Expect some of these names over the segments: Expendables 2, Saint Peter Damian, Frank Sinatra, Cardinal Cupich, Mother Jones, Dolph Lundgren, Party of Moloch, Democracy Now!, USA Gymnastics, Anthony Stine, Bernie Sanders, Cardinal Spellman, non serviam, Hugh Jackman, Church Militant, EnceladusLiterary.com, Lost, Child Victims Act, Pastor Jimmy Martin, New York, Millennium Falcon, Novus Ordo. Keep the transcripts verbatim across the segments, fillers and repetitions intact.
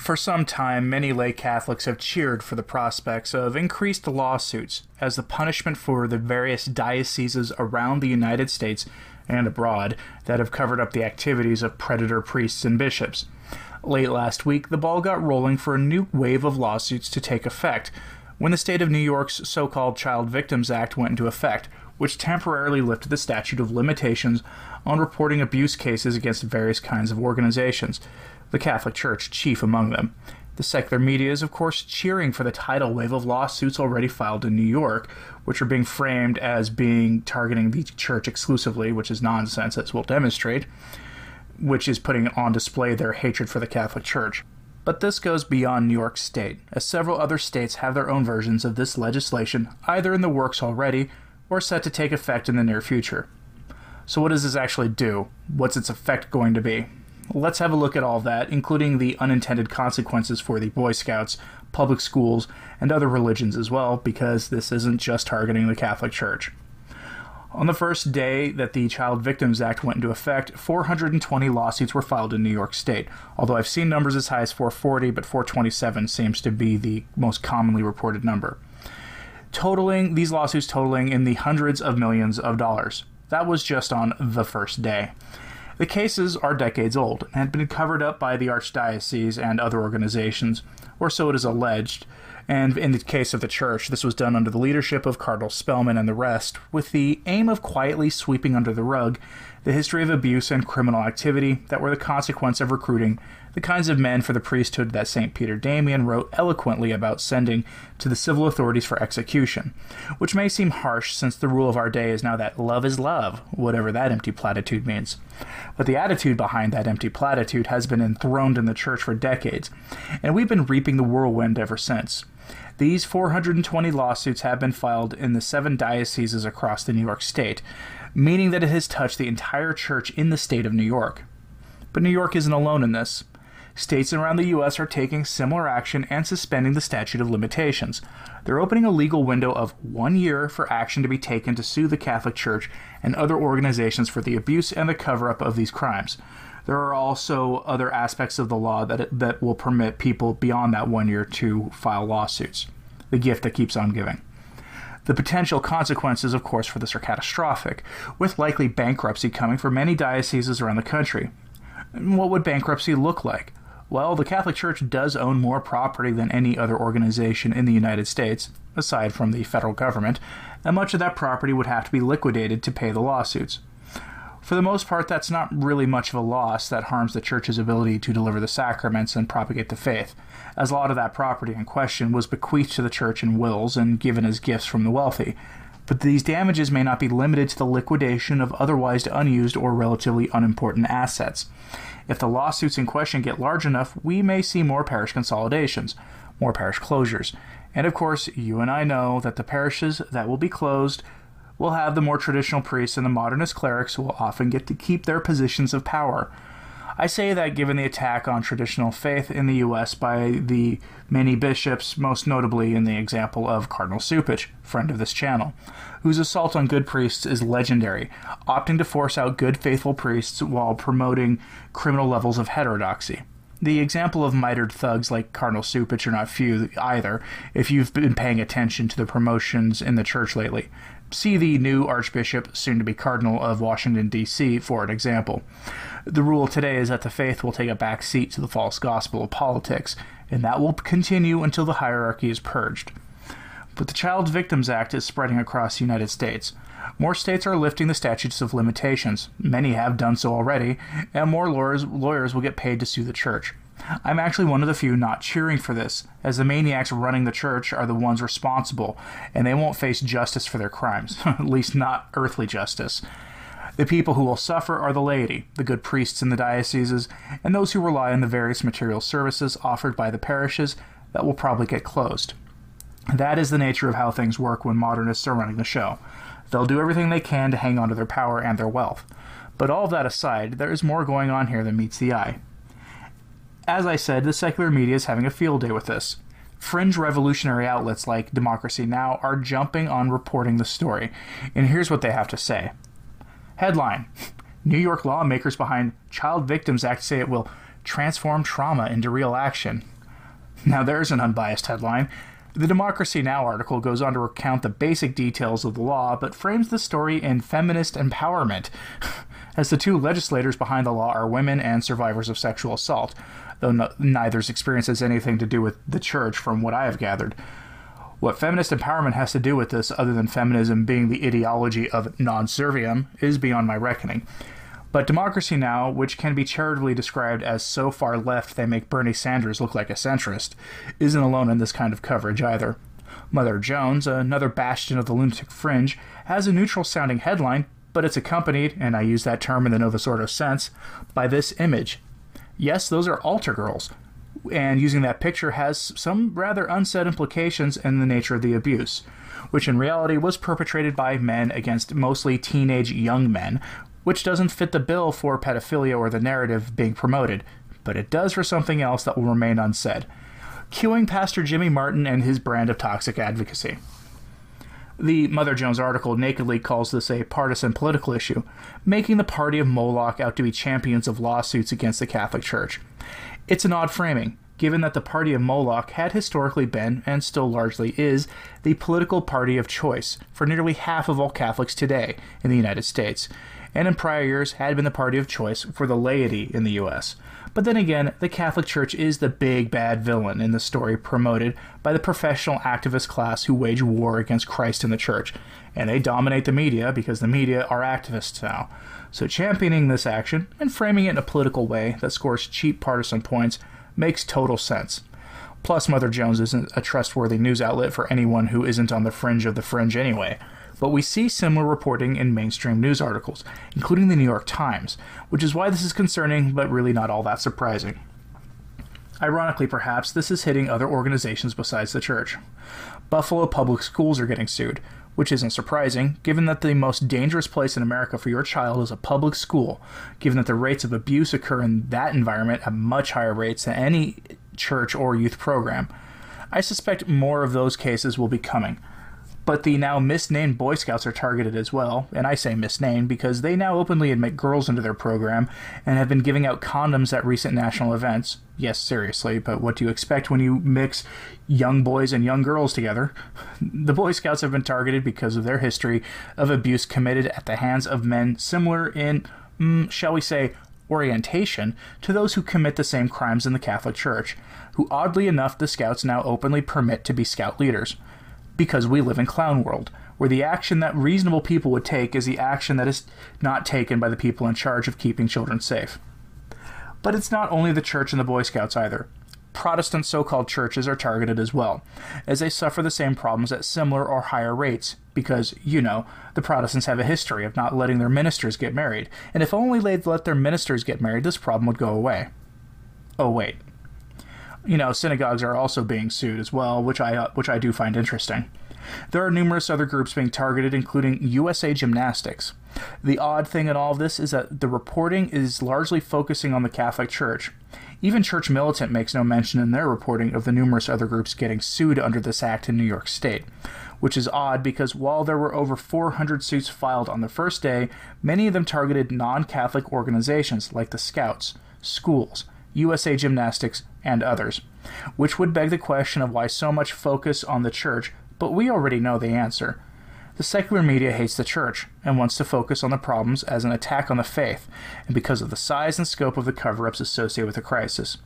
For some time, many lay Catholics have cheered for the prospects of increased lawsuits as the punishment for the various dioceses around the United States and abroad that have covered up the activities of predator priests and bishops. Late last week, the ball got rolling for a new wave of lawsuits to take effect when the state of New York's so-called Child Victims Act went into effect, which temporarily lifted the statute of limitations on reporting abuse cases against various kinds of organizations, the Catholic Church chief among them. The secular media is, of course, cheering for the tidal wave of lawsuits already filed in New York, which are being framed as being targeting the church exclusively, which is nonsense, as we'll demonstrate, which is putting on display their hatred for the Catholic Church. But this goes beyond New York State, as several other states have their own versions of this legislation, either in the works already, or set to take effect in the near future. So what does this actually do? What's its effect going to be? Let's have a look at all that, including the unintended consequences for the Boy Scouts, public schools, and other religions as well, because this isn't just targeting the Catholic Church. On the first day that the Child Victims Act went into effect, four hundred twenty lawsuits were filed in New York State, although I've seen numbers as high as four hundred forty, but four hundred twenty-seven seems to be the most commonly reported number. Totaling these lawsuits totaling in the hundreds of millions of dollars. That was just on the first day. The cases are decades old and had been covered up by the archdiocese and other organizations, or so it is alleged, and in the case of the church, this was done under the leadership of Cardinal Spellman and the rest, with the aim of quietly sweeping under the rug the history of abuse and criminal activity that were the consequence of recruiting the kinds of men for the priesthood that Saint Peter Damian wrote eloquently about sending to the civil authorities for execution, which may seem harsh since the rule of our day is now that love is love, whatever that empty platitude means. But the attitude behind that empty platitude has been enthroned in the church for decades, and we've been reaping the whirlwind ever since. These four hundred twenty lawsuits have been filed in the seven dioceses across the New York state, meaning that it has touched the entire church in the state of New York. But New York isn't alone in this. States around the U S are taking similar action and suspending the statute of limitations. They're opening a legal window of one year for action to be taken to sue the Catholic Church and other organizations for the abuse and the cover-up of these crimes. There are also other aspects of the law that, it, that will permit people beyond that one year to file lawsuits. The gift that keeps on giving. The potential consequences, of course, for this are catastrophic, with likely bankruptcy coming for many dioceses around the country. And what would bankruptcy look like? Well, the Catholic Church does own more property than any other organization in the United States, aside from the federal government, and much of that property would have to be liquidated to pay the lawsuits. For the most part, that's not really much of a loss that harms the Church's ability to deliver the sacraments and propagate the faith, as a lot of that property in question was bequeathed to the Church in wills and given as gifts from the wealthy. But these damages may not be limited to the liquidation of otherwise unused or relatively unimportant assets. If the lawsuits in question get large enough, we may see more parish consolidations, more parish closures. And of course, you and I know that the parishes that will be closed will have the more traditional priests and the modernist clerics who will often get to keep their positions of power. I say that given the attack on traditional faith in the U S by the many bishops, most notably in the example of Cardinal Cupich, friend of this channel, whose assault on good priests is legendary, opting to force out good faithful priests while promoting criminal levels of heterodoxy. The example of mitered thugs like Cardinal Cupich are not few either, if you've been paying attention to the promotions in the church lately. See the new Archbishop, soon-to-be Cardinal of Washington, D C, for an example. The rule today is that the faith will take a back seat to the false gospel of politics, and that will continue until the hierarchy is purged. But the Child Victims Act is spreading across the United States. More states are lifting the statutes of limitations. Many have done so already, and more lawyers, lawyers will get paid to sue the church. I'm actually one of the few not cheering for this, as the maniacs running the church are the ones responsible, and they won't face justice for their crimes, at least not earthly justice. The people who will suffer are the laity, the good priests in the dioceses, and those who rely on the various material services offered by the parishes that will probably get closed. That is the nature of how things work when modernists are running the show. They'll do everything they can to hang on to their power and their wealth. But all that aside, there is more going on here than meets the eye. As I said, the secular media is having a field day with this. Fringe revolutionary outlets like Democracy Now! Are jumping on reporting the story, and here's what they have to say. Headline: New York lawmakers behind Child Victims Act say it will transform trauma into real action. Now there's an unbiased headline. The Democracy Now! Article goes on to recount the basic details of the law, but frames the story in feminist empowerment, as the two legislators behind the law are women and survivors of sexual assault, though no, neither's experience has anything to do with the church from what I have gathered. What feminist empowerment has to do with this, other than feminism being the ideology of non serviam, is beyond my reckoning. But Democracy Now!, which can be charitably described as so far left they make Bernie Sanders look like a centrist, isn't alone in this kind of coverage either. Mother Jones, another bastion of the lunatic fringe, has a neutral-sounding headline, but it's accompanied, and I use that term in the Novus Ordo sense, by this image. Yes, those are altar girls, and using that picture has some rather unsaid implications in the nature of the abuse, which in reality was perpetrated by men against mostly teenage young men, which doesn't fit the bill for pedophilia or the narrative being promoted, but it does for something else that will remain unsaid. Cueing Pastor Jimmy Martin and his brand of toxic advocacy. The Mother Jones article nakedly calls this a partisan political issue, making the Party of Moloch out to be champions of lawsuits against the Catholic Church. It's an odd framing, given that the Party of Moloch had historically been, and still largely is, the political party of choice for nearly half of all Catholics today in the United States, and in prior years had been the party of choice for the laity in the U S. But then again, the Catholic Church is the big bad villain in the story promoted by the professional activist class who wage war against Christ and the Church, and they dominate the media because the media are activists now. So championing this action and framing it in a political way that scores cheap partisan points makes total sense. Plus, Mother Jones isn't a trustworthy news outlet for anyone who isn't on the fringe of the fringe anyway. But we see similar reporting in mainstream news articles, including the New York Times, which is why this is concerning, but really not all that surprising. Ironically, perhaps, this is hitting other organizations besides the church. Buffalo public schools are getting sued, which isn't surprising, given that the most dangerous place in America for your child is a public school, given that the rates of abuse occur in that environment at much higher rates than any church or youth program. I suspect more of those cases will be coming. But the now misnamed Boy Scouts are targeted as well, and I say misnamed because they now openly admit girls into their program and have been giving out condoms at recent national events. Yes, seriously, but what do you expect when you mix young boys and young girls together? The Boy Scouts have been targeted because of their history of abuse committed at the hands of men similar in, mm, shall we say, orientation to those who commit the same crimes in the Catholic Church, who oddly enough the Scouts now openly permit to be Scout leaders. Because we live in clown world, where the action that reasonable people would take is the action that is not taken by the people in charge of keeping children safe. But it's not only the church and the Boy Scouts either. Protestant so-called churches are targeted as well, as they suffer the same problems at similar or higher rates, because, you know, the Protestants have a history of not letting their ministers get married, and if only they'd let their ministers get married, this problem would go away. Oh wait. You know, synagogues are also being sued as well, which I uh, which I do find interesting. There are numerous other groups being targeted, including U S A Gymnastics. The odd thing in all of this is that the reporting is largely focusing on the Catholic Church. Even Church Militant makes no mention in their reporting of the numerous other groups getting sued under this act in New York State, which is odd because while there were over four hundred suits filed on the first day, many of them targeted non-Catholic organizations like the Scouts, schools, U S A Gymnastics, and others, which would beg the question of why so much focus on the church, but we already know the answer. The secular media hates the church and wants to focus on the problems as an attack on the faith, and because of the size and scope of the cover-ups associated with the crisis.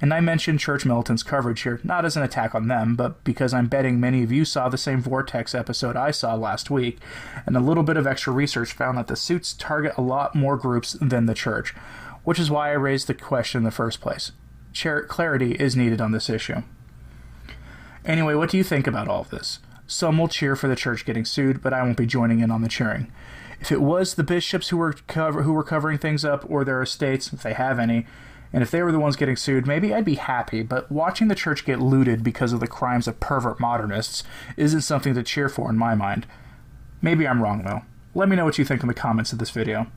And I mention Church Militant's coverage here not as an attack on them, but because I'm betting many of you saw the same Vortex episode I saw last week, and a little bit of extra research found that the suits target a lot more groups than the church, which is why I raised the question in the first place. Clarity is needed on this issue. Anyway, what do you think about all of this? Some will cheer for the church getting sued, but I won't be joining in on the cheering. If it was the bishops who were cover who were covering things up, or their estates, if they have any, and if they were the ones getting sued, maybe I'd be happy, but watching the church get looted because of the crimes of pervert modernists isn't something to cheer for in my mind. Maybe I'm wrong, though. Let me know what you think in the comments of this video.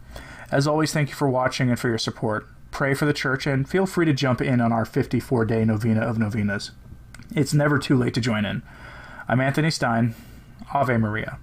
As always, thank you for watching and for your support. Pray for the church, and feel free to jump in on our fifty-four day novena of novenas. It's never too late to join in. I'm Anthony Stine. Ave Maria.